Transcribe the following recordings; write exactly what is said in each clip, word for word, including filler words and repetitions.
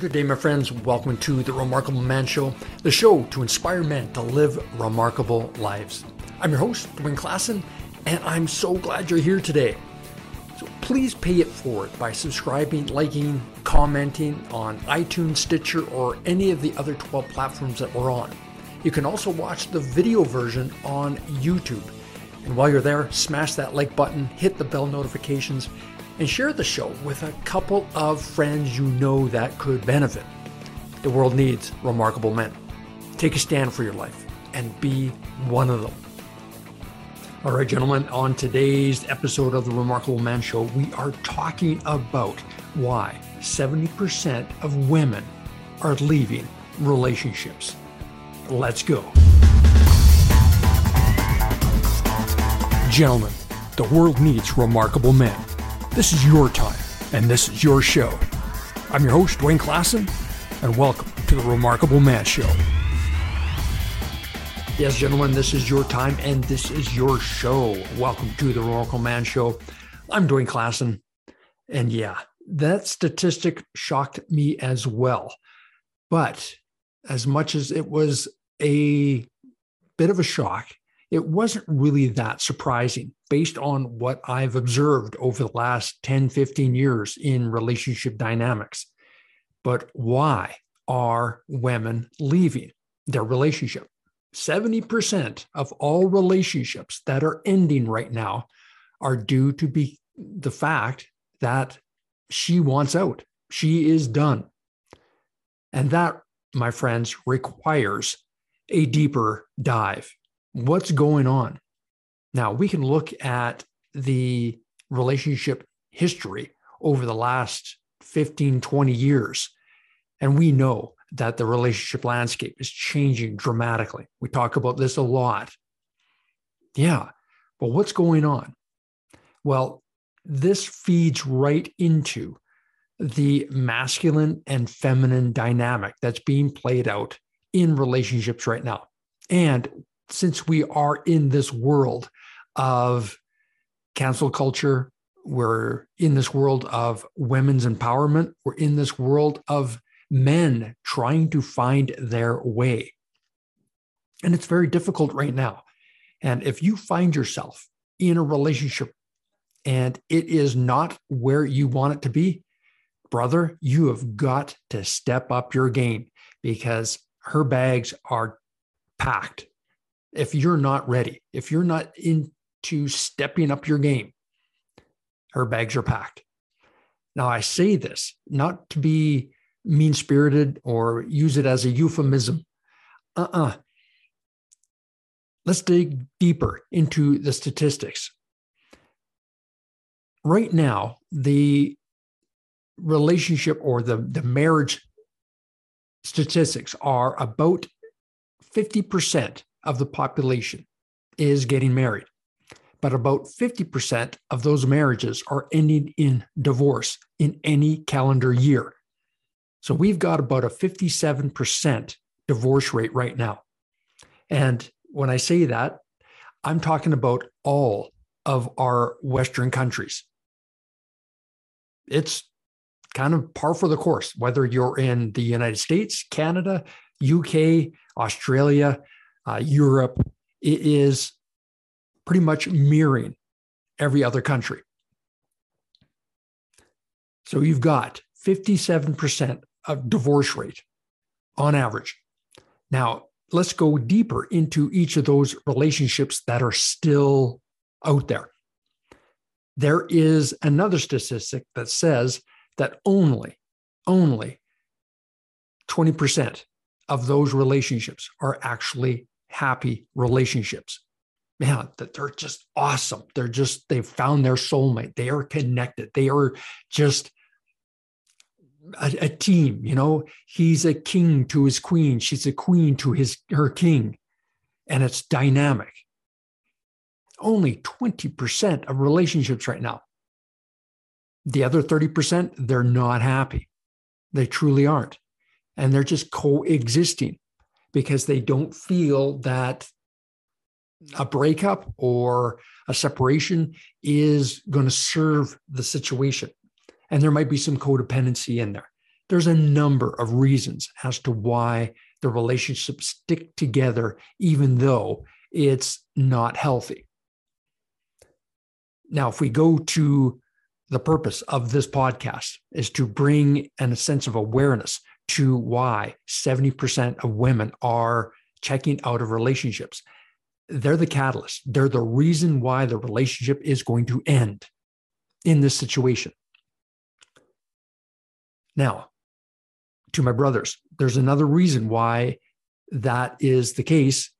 Good day, my friends. Welcome to The Remarkable Man Show, the show to inspire men to live remarkable lives. I'm your host, Dwayne Klassen, and I'm so glad you're here today. So please pay it forward by subscribing, liking, commenting on iTunes, Stitcher, or any of the other twelve platforms that we're on. You can also watch the video version on YouTube. And while you're there, smash that like button, hit the bell notifications, and share the show with a couple of friends you know that could benefit. The world needs remarkable men. Take a stand for your life and be one of them. All right, gentlemen, on today's episode of The Remarkable Man Show, we are talking about why seventy percent of women are leaving relationships. Let's go. Gentlemen, the world needs remarkable men. This is your time, and this is your show. I'm your host, Dwayne Klassen, and welcome to The Remarkable Man Show. Yes, gentlemen, this is your time, and this is your show. Welcome to The Remarkable Man Show. I'm Dwayne Klassen, and yeah, that statistic shocked me as well. But as much as it was a bit of a shock, it wasn't really that surprising based on what I've observed over the last ten, fifteen years in relationship dynamics. But why are women leaving their relationship? seventy percent of all relationships that are ending right now are due to be the fact that she wants out. She is done. And that, my friends, requires a deeper dive. What's going on? Now, we can look at the relationship history over the last fifteen, twenty years, and we know that the relationship landscape is changing dramatically. We talk about this a lot. Yeah, but what's going on? Well, this feeds right into the masculine and feminine dynamic that's being played out in relationships right now. And since we are in this world of cancel culture, we're in this world of women's empowerment, we're in this world of men trying to find their way. And it's very difficult right now. And if you find yourself in a relationship and it is not where you want it to be, brother, you have got to step up your game because her bags are packed. If you're not ready, if you're not into stepping up your game, her bags are packed. Now, I say this not to be mean-spirited or use it as a euphemism. Uh-uh. Let's dig deeper into the statistics. Right now, the relationship or the, the marriage statistics are about fifty percent of the population is getting married, but about fifty percent of those marriages are ending in divorce in any calendar year. So we've got about a fifty-seven percent divorce rate right now. And when I say that, I'm talking about all of our Western countries. It's kind of par for the course, whether you're in the United States, Canada, U K, Australia, Uh, Europe. It is pretty much mirroring every other country. So you've got fifty-seven percent of divorce rate on average. Now, let's go deeper into each of those relationships that are still out there. There is another statistic that says that only, only twenty percent of those relationships are actually happy relationships. Man, that they're just awesome. They're just, they've found their soulmate. They are connected. They are just a, a team, you know, he's a king to his queen. She's a queen to his, her king. And it's dynamic. Only twenty percent of relationships right now. The other thirty percent, they're not happy. They truly aren't. And they're just coexisting because they don't feel that a breakup or a separation is going to serve the situation. And there might be some codependency in there. There's a number of reasons as to why the relationships stick together, even though it's not healthy. Now, if we go to the purpose of this podcast is to bring an, a sense of awareness to why seventy percent of women are checking out of relationships. They're the catalyst. They're the reason why the relationship is going to end in this situation. Now, to my brothers, there's another reason why that is the case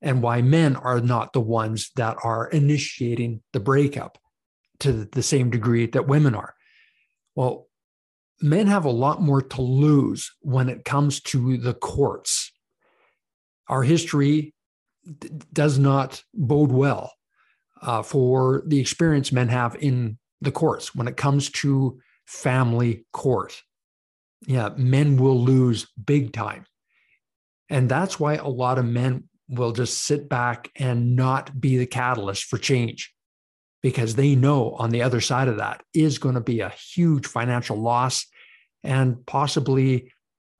and why men are not the ones that are initiating the breakup to the same degree that women are. Well, men have a lot more to lose when it comes to the courts. Our history d- does not bode well uh, for the experience men have in the courts when it comes to family court. Yeah, men will lose big time. And that's why a lot of men will just sit back and not be the catalyst for change, because they know on the other side of that is going to be a huge financial loss and possibly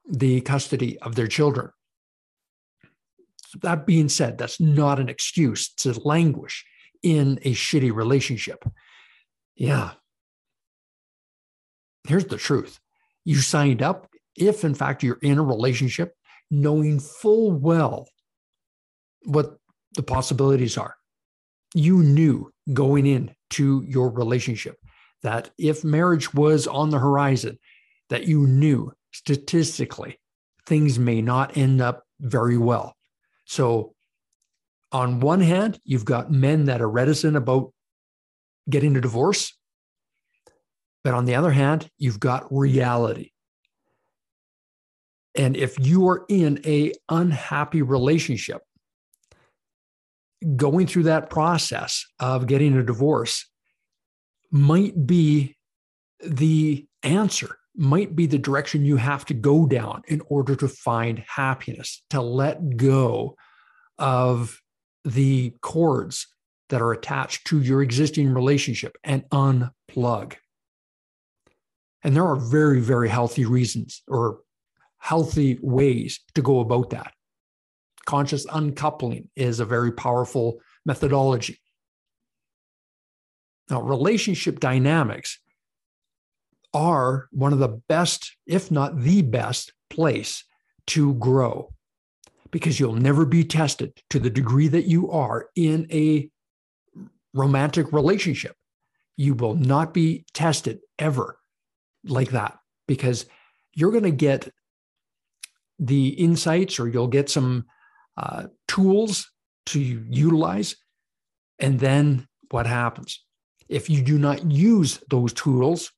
the custody of their children. That being said, that's not an excuse to languish in a shitty relationship. Yeah. Here's the truth. You signed up, if in fact you're in a relationship, knowing full well what the possibilities are. You knew going into your relationship that if marriage was on the horizon, that you knew statistically things may not end up very well. So on one hand, you've got men that are reticent about getting a divorce. But on the other hand, you've got reality. And if you are in an unhappy relationship, going through that process of getting a divorce might be the answer, might be the direction you have to go down in order to find happiness, to let go of the cords that are attached to your existing relationship and unplug. And there are very, very healthy reasons or healthy ways to go about that. Conscious uncoupling is a very powerful methodology. Now, relationship dynamics are one of the best, if not the best, place to grow, because you'll never be tested to the degree that you are in a romantic relationship. You will not be tested ever like that, because you're going to get the insights, or you'll get some Uh, tools to utilize. And then what happens? If you do not use those tools,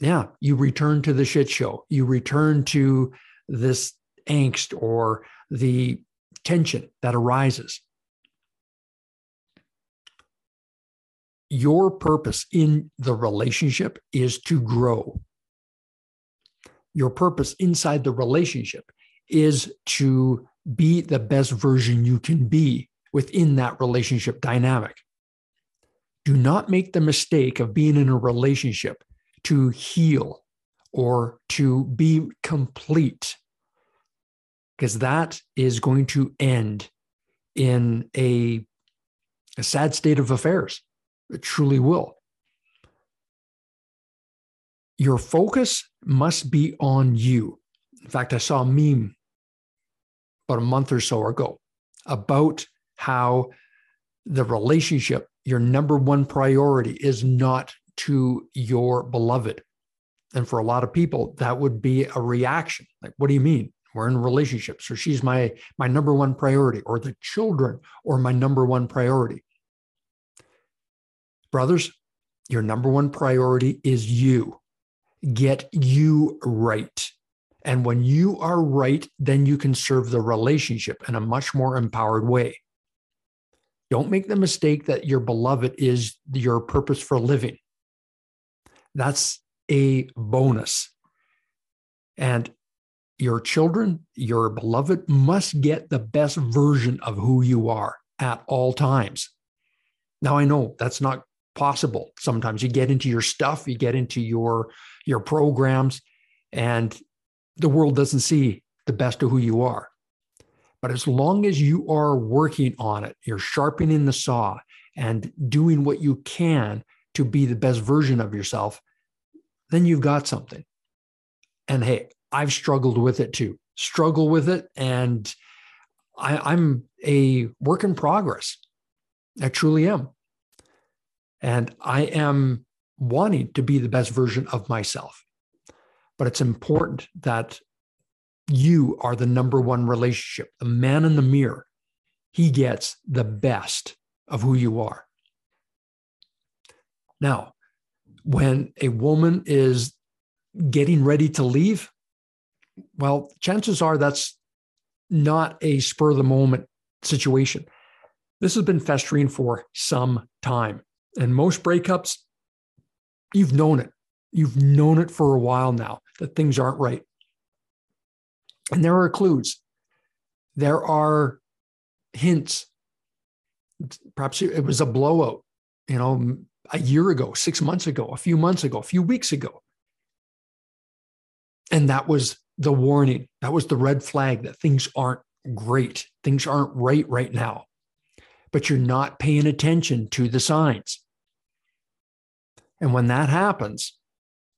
yeah, you return to the shit show. You return to this angst or the tension that arises. Your purpose in the relationship is to grow. Your purpose inside the relationship is to be the best version you can be within that relationship dynamic. Do not make the mistake of being in a relationship to heal or to be complete, because that is going to end in a, a sad state of affairs. It truly will. Your focus must be on you. In fact, I saw a meme about a month or so ago about how the relationship, your number one priority is not to your beloved. And for a lot of people, that would be a reaction. Like, what do you mean? We're in relationships, or she's my, my number one priority, or the children or my number one priority. Brothers, your number one priority is you. Get you right. And when you are right, then you can serve the relationship in a much more empowered way. Don't make the mistake that your beloved is your purpose for living. That's a bonus. And your children, your beloved, must get the best version of who you are at all times. Now, I know that's not possible. Sometimes you get into your stuff, you get into your, your programs, and the world doesn't see the best of who you are. But as long as you are working on it, you're sharpening the saw and doing what you can to be the best version of yourself, then you've got something. And hey, I've struggled with it too. Struggle with it. And I, I'm a work in progress. I truly am. And I am wanting to be the best version of myself. But it's important that you are the number one relationship. The man in the mirror, he gets the best of who you are. Now, when a woman is getting ready to leave, well, chances are that's not a spur of the moment situation. This has been festering for some time. And most breakups, you've known it. You've known it for a while now that things aren't right. And there are clues. There are hints. Perhaps it was a blowout, you know, a year ago, six months ago, a few months ago, a few weeks ago. And that was the warning. That was the red flag that things aren't great. Things aren't right right now. But you're not paying attention to the signs. And when that happens,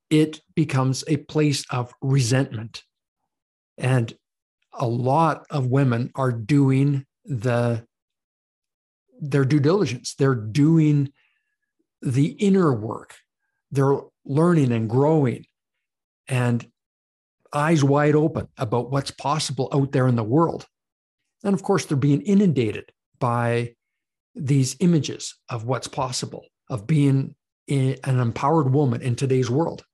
it becomes a place of resentment. And a lot of women are doing the their due diligence. They're doing the inner work. They're learning and growing and eyes wide open about what's possible out there in the world. And of course, they're being inundated by these images of what's possible, of being an empowered woman in today's world.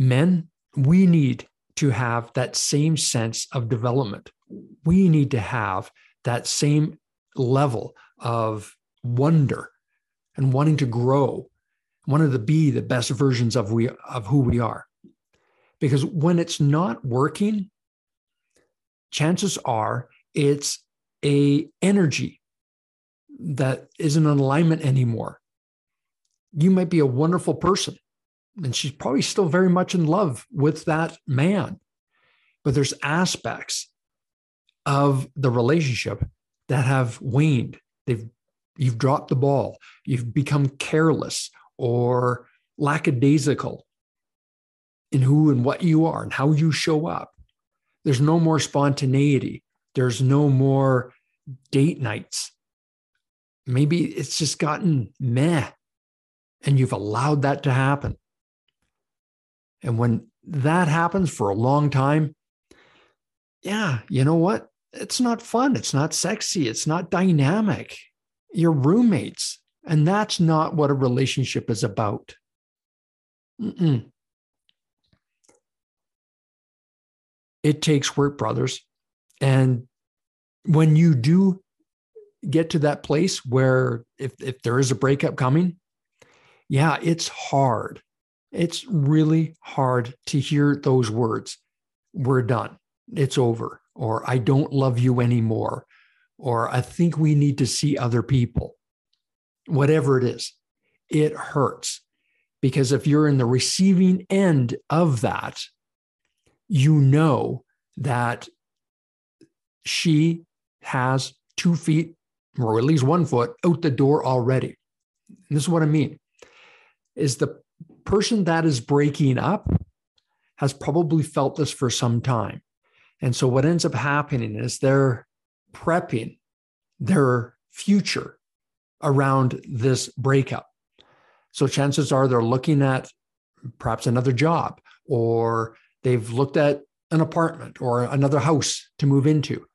Men, we need to have that same sense of development. We need to have that same level of wonder and wanting to grow, wanting to be the best versions of we of who we are. Because when it's not working, chances are it's an energy that isn't in alignment anymore. You might be a wonderful person, and she's probably still very much in love with that man. But there's aspects of the relationship that have waned. They've You've dropped the ball. You've become careless or lackadaisical in who and what you are and how you show up. There's no more spontaneity. There's no more date nights. Maybe it's just gotten meh, and you've allowed that to happen. And when that happens for a long time, yeah, you know what? It's not fun. It's not sexy. It's not dynamic. Your roommates. And that's not what a relationship is about. Mm-mm. It takes work, brothers. And when you do get to that place where if, if there is a breakup coming, yeah, it's hard. It's really hard to hear those words. We're done. It's over. Or I don't love you anymore. Or I think we need to see other people, whatever it is, it hurts. Because if you're in the receiving end of that, you know that she has two feet, or at least one foot, out the door already. And this is what I mean, is the person that is breaking up has probably felt this for some time. And so what ends up happening is they're prepping their future around this breakup. So chances are they're looking at perhaps another job, or they've looked at an apartment or another house to move into,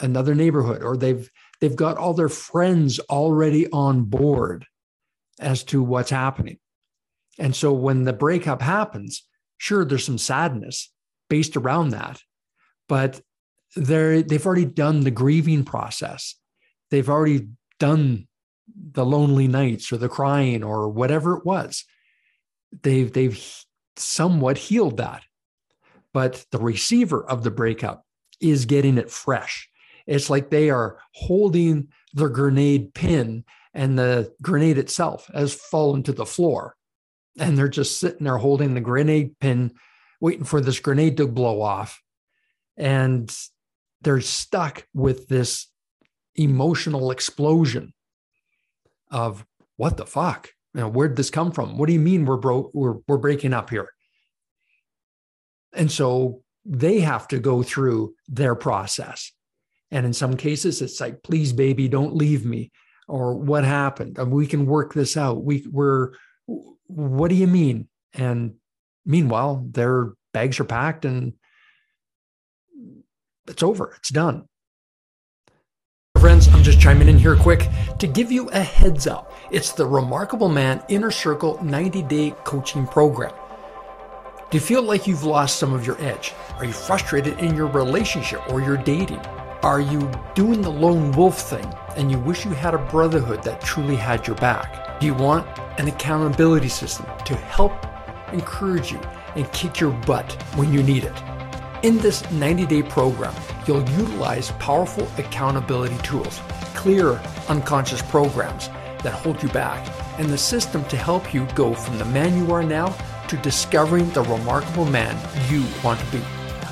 another neighborhood, or they've they've got all their friends already on board as to what's happening. And so when the breakup happens, sure, there's some sadness based around that, but They're, they've already done the grieving process. They've already done the lonely nights or the crying or whatever it was. They've, they've somewhat healed that. But the receiver of the breakup is getting it fresh. It's like they are holding the grenade pin, and the grenade itself has fallen to the floor. and they're just sitting there holding the grenade pin, waiting for this grenade to blow off. And they're stuck with this emotional explosion of what the fuck? You know, where'd this come from? What do you mean we're broke? We're, we're breaking up here. And so they have to go through their process. And in some cases, it's like, please, baby, don't leave me. Or what happened? We can work this out. We we're, what do you mean? And meanwhile, their bags are packed and it's over. It's done. Friends, I'm just chiming in here quick to give you a heads up. It's the Remarkable Man Inner Circle ninety-day coaching program. Do you feel like you've lost some of your edge? Are you frustrated in your relationship or your dating? Are you doing the lone wolf thing and you wish you had a brotherhood that truly had your back? Do you want an accountability system to help encourage you and kick your butt when you need it? In this ninety-day program, you'll utilize powerful accountability tools, clear unconscious programs that hold you back, and the system to help you go from the man you are now to discovering the remarkable man you want to be.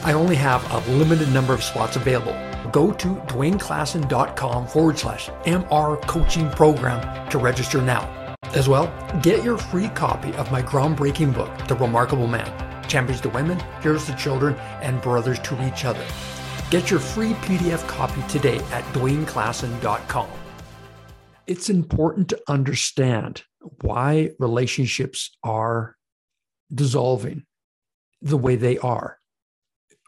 I only have a limited number of spots available. Go to dwayneklassen.com forward slash MR coaching program to register now. As well, get your free copy of my groundbreaking book, The Remarkable Man, Champions to Women, Heroes to Children, and Brothers to Each Other. Get your free P D F copy today at dwayne klassen dot com. It's important to understand why relationships are dissolving the way they are.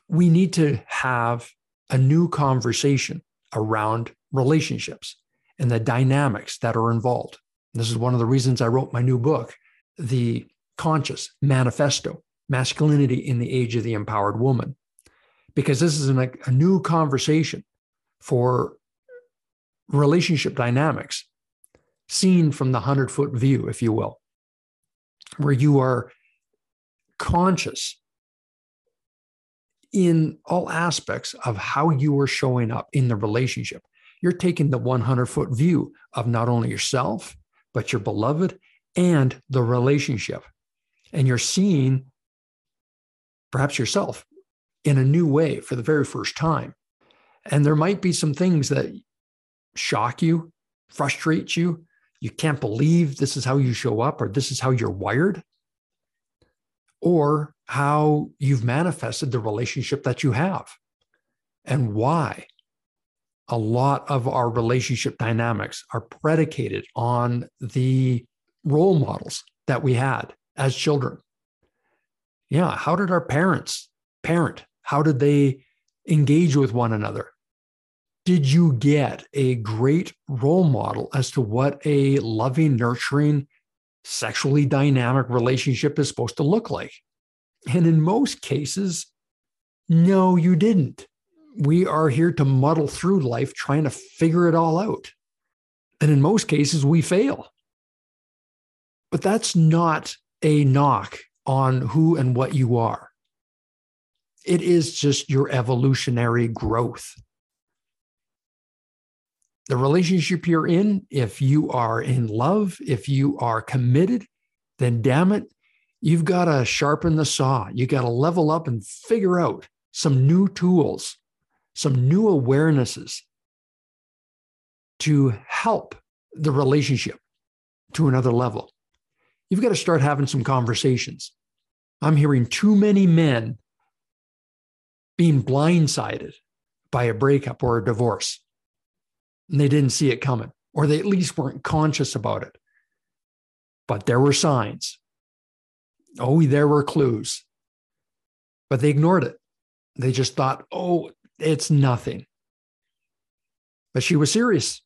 We need to have a new conversation around relationships and the dynamics that are involved. This is one of the reasons I wrote my new book, The Conscious Manifesto, Masculinity in the Age of the Empowered Woman, because this is an, a new conversation for relationship dynamics seen from the hundred-foot view, if you will, where you are conscious in all aspects of how you are showing up in the relationship. You're taking the hundred-foot view of not only yourself, but your beloved and the relationship. And you're seeing perhaps yourself in a new way for the very first time. And there might be some things that shock you, frustrate you. You can't believe this is how you show up, or this is how you're wired, or how you've manifested the relationship that you have, and why a lot of our relationship dynamics are predicated on the role models that we had as children. Yeah, how did our parents parent? How did they engage with one another? Did you get a great role model as to what a loving, nurturing, sexually dynamic relationship is supposed to look like? And in most cases, no, you didn't. We are here to muddle through life trying to figure it all out. And in most cases, we fail. But that's not a knock on who and what you are. It is just your evolutionary growth. The relationship you're in, if you are in love, if you are committed, then damn it, you've got to sharpen the saw. You got to level up and figure out some new tools, some new awarenesses to help the relationship to another level. You've got to start having some conversations. I'm hearing too many men being blindsided by a breakup or a divorce, and they didn't see it coming, or they at least weren't conscious about it. But there were signs. Oh, there were clues. But they ignored it. They just thought, oh, it's nothing. But she was serious.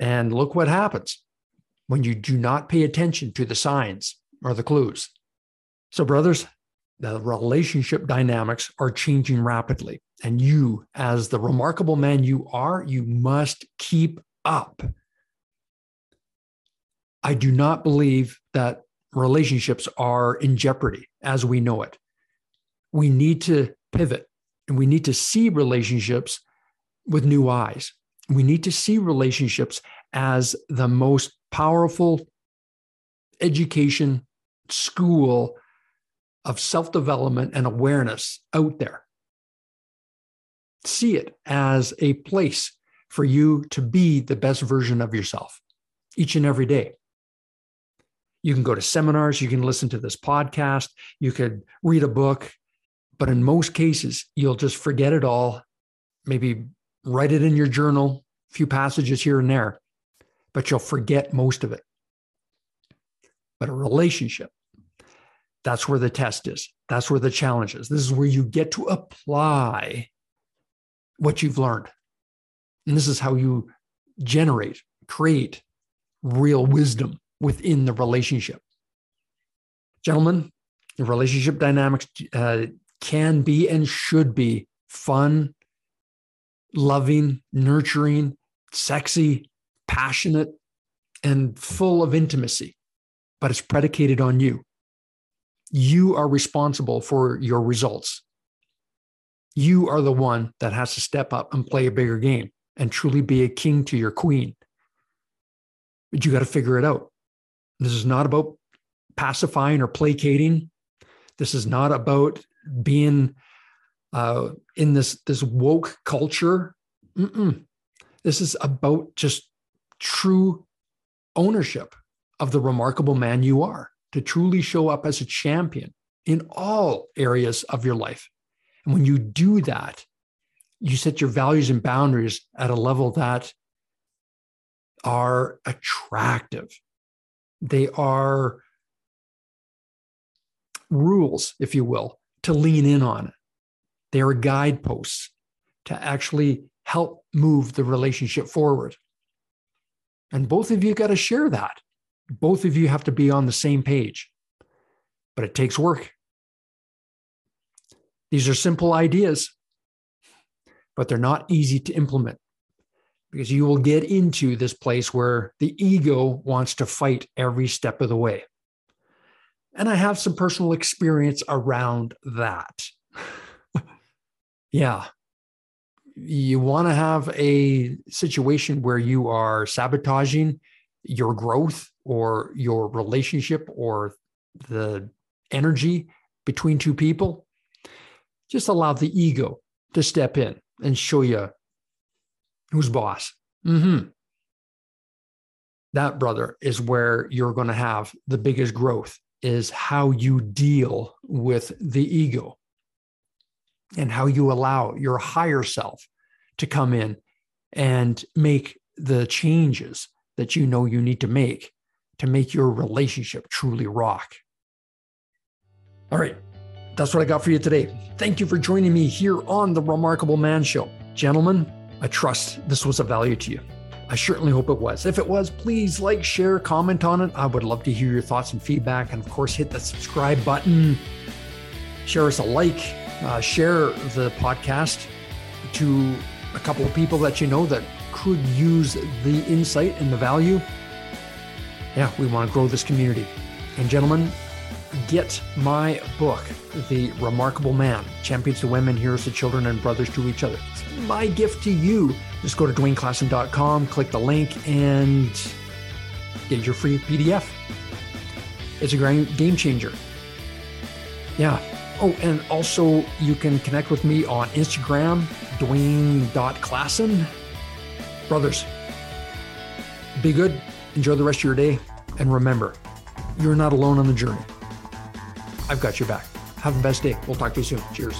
And look what happens when you do not pay attention to the signs or the clues. So, brothers, the relationship dynamics are changing rapidly. And you, as the remarkable man you are, you must keep up. I do not believe that relationships are in jeopardy as we know it. We need to pivot, and we need to see relationships with new eyes. We need to see relationships as the most powerful education, school of self-development and awareness out there. See it as a place for you to be the best version of yourself each and every day. You can go to seminars, you can listen to this podcast, you could read a book, but in most cases, you'll just forget it all. Maybe write it in your journal, a few passages here and there, but you'll forget most of it. But a relationship, that's where the test is. That's where the challenge is. This is where you get to apply what you've learned. And this is how you generate, create real wisdom within the relationship. Gentlemen, the relationship dynamics uh, can be and should be fun, loving, nurturing, sexy, passionate, and full of intimacy, but it's predicated on you. You are responsible for your results. You are the one that has to step up and play a bigger game and truly be a king to your queen. But you got to figure it out. This is not about pacifying or placating. This is not about being uh, in this, this woke culture. Mm-mm. This is about just true ownership of the remarkable man you are, to truly show up as a champion in all areas of your life. And when you do that, you set your values and boundaries at a level that are attractive. They are rules, if you will, to lean in on. They are guideposts to actually help move the relationship forward. And both of you got to share that. Both of you have to be on the same page, but it takes work. These are simple ideas, but they're not easy to implement, because you will get into this place where the ego wants to fight every step of the way. And I have some personal experience around that. Yeah. You want to have a situation where you are sabotaging your growth or your relationship or the energy between two people. Just allow the ego to step in and show you who's boss. Mm-hmm. That, brother, is where you're going to have the biggest growth, is how you deal with the ego and how you allow your higher self to come in and make the changes that you know you need to make to make your relationship truly rock. All right. That's what I got for you today. Thank you for joining me here on The Remarkable Man Show. Gentlemen, I trust this was of value to you. I certainly hope it was. If it was, please like, share, comment on it. I would love to hear your thoughts and feedback. And of course, hit the subscribe button. Share us a like. Uh, share the podcast to a couple of people that you know that could use the insight and the value. Yeah, we want to grow this community. And gentlemen, get my book, The Remarkable Man, Champions to Women, Heroes to Children, and Brothers to Each Other. It's my gift to you. Just go to Dwayne Klassen dot com, click the link, and get your free P D F. It's a game changer. Yeah. Oh, and also you can connect with me on Instagram, Dwayne dot Klassen. Brothers, be good. Enjoy the rest of your day. And remember, you're not alone on the journey. I've got your back. Have the best day. We'll talk to you soon. Cheers.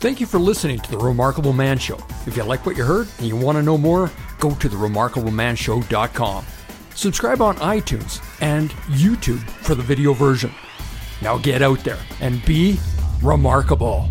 Thank you for listening to The Remarkable Man Show. If you like what you heard and you want to know more, go to the remarkable man show dot com. Subscribe on iTunes and YouTube for the video version. Now get out there and be remarkable.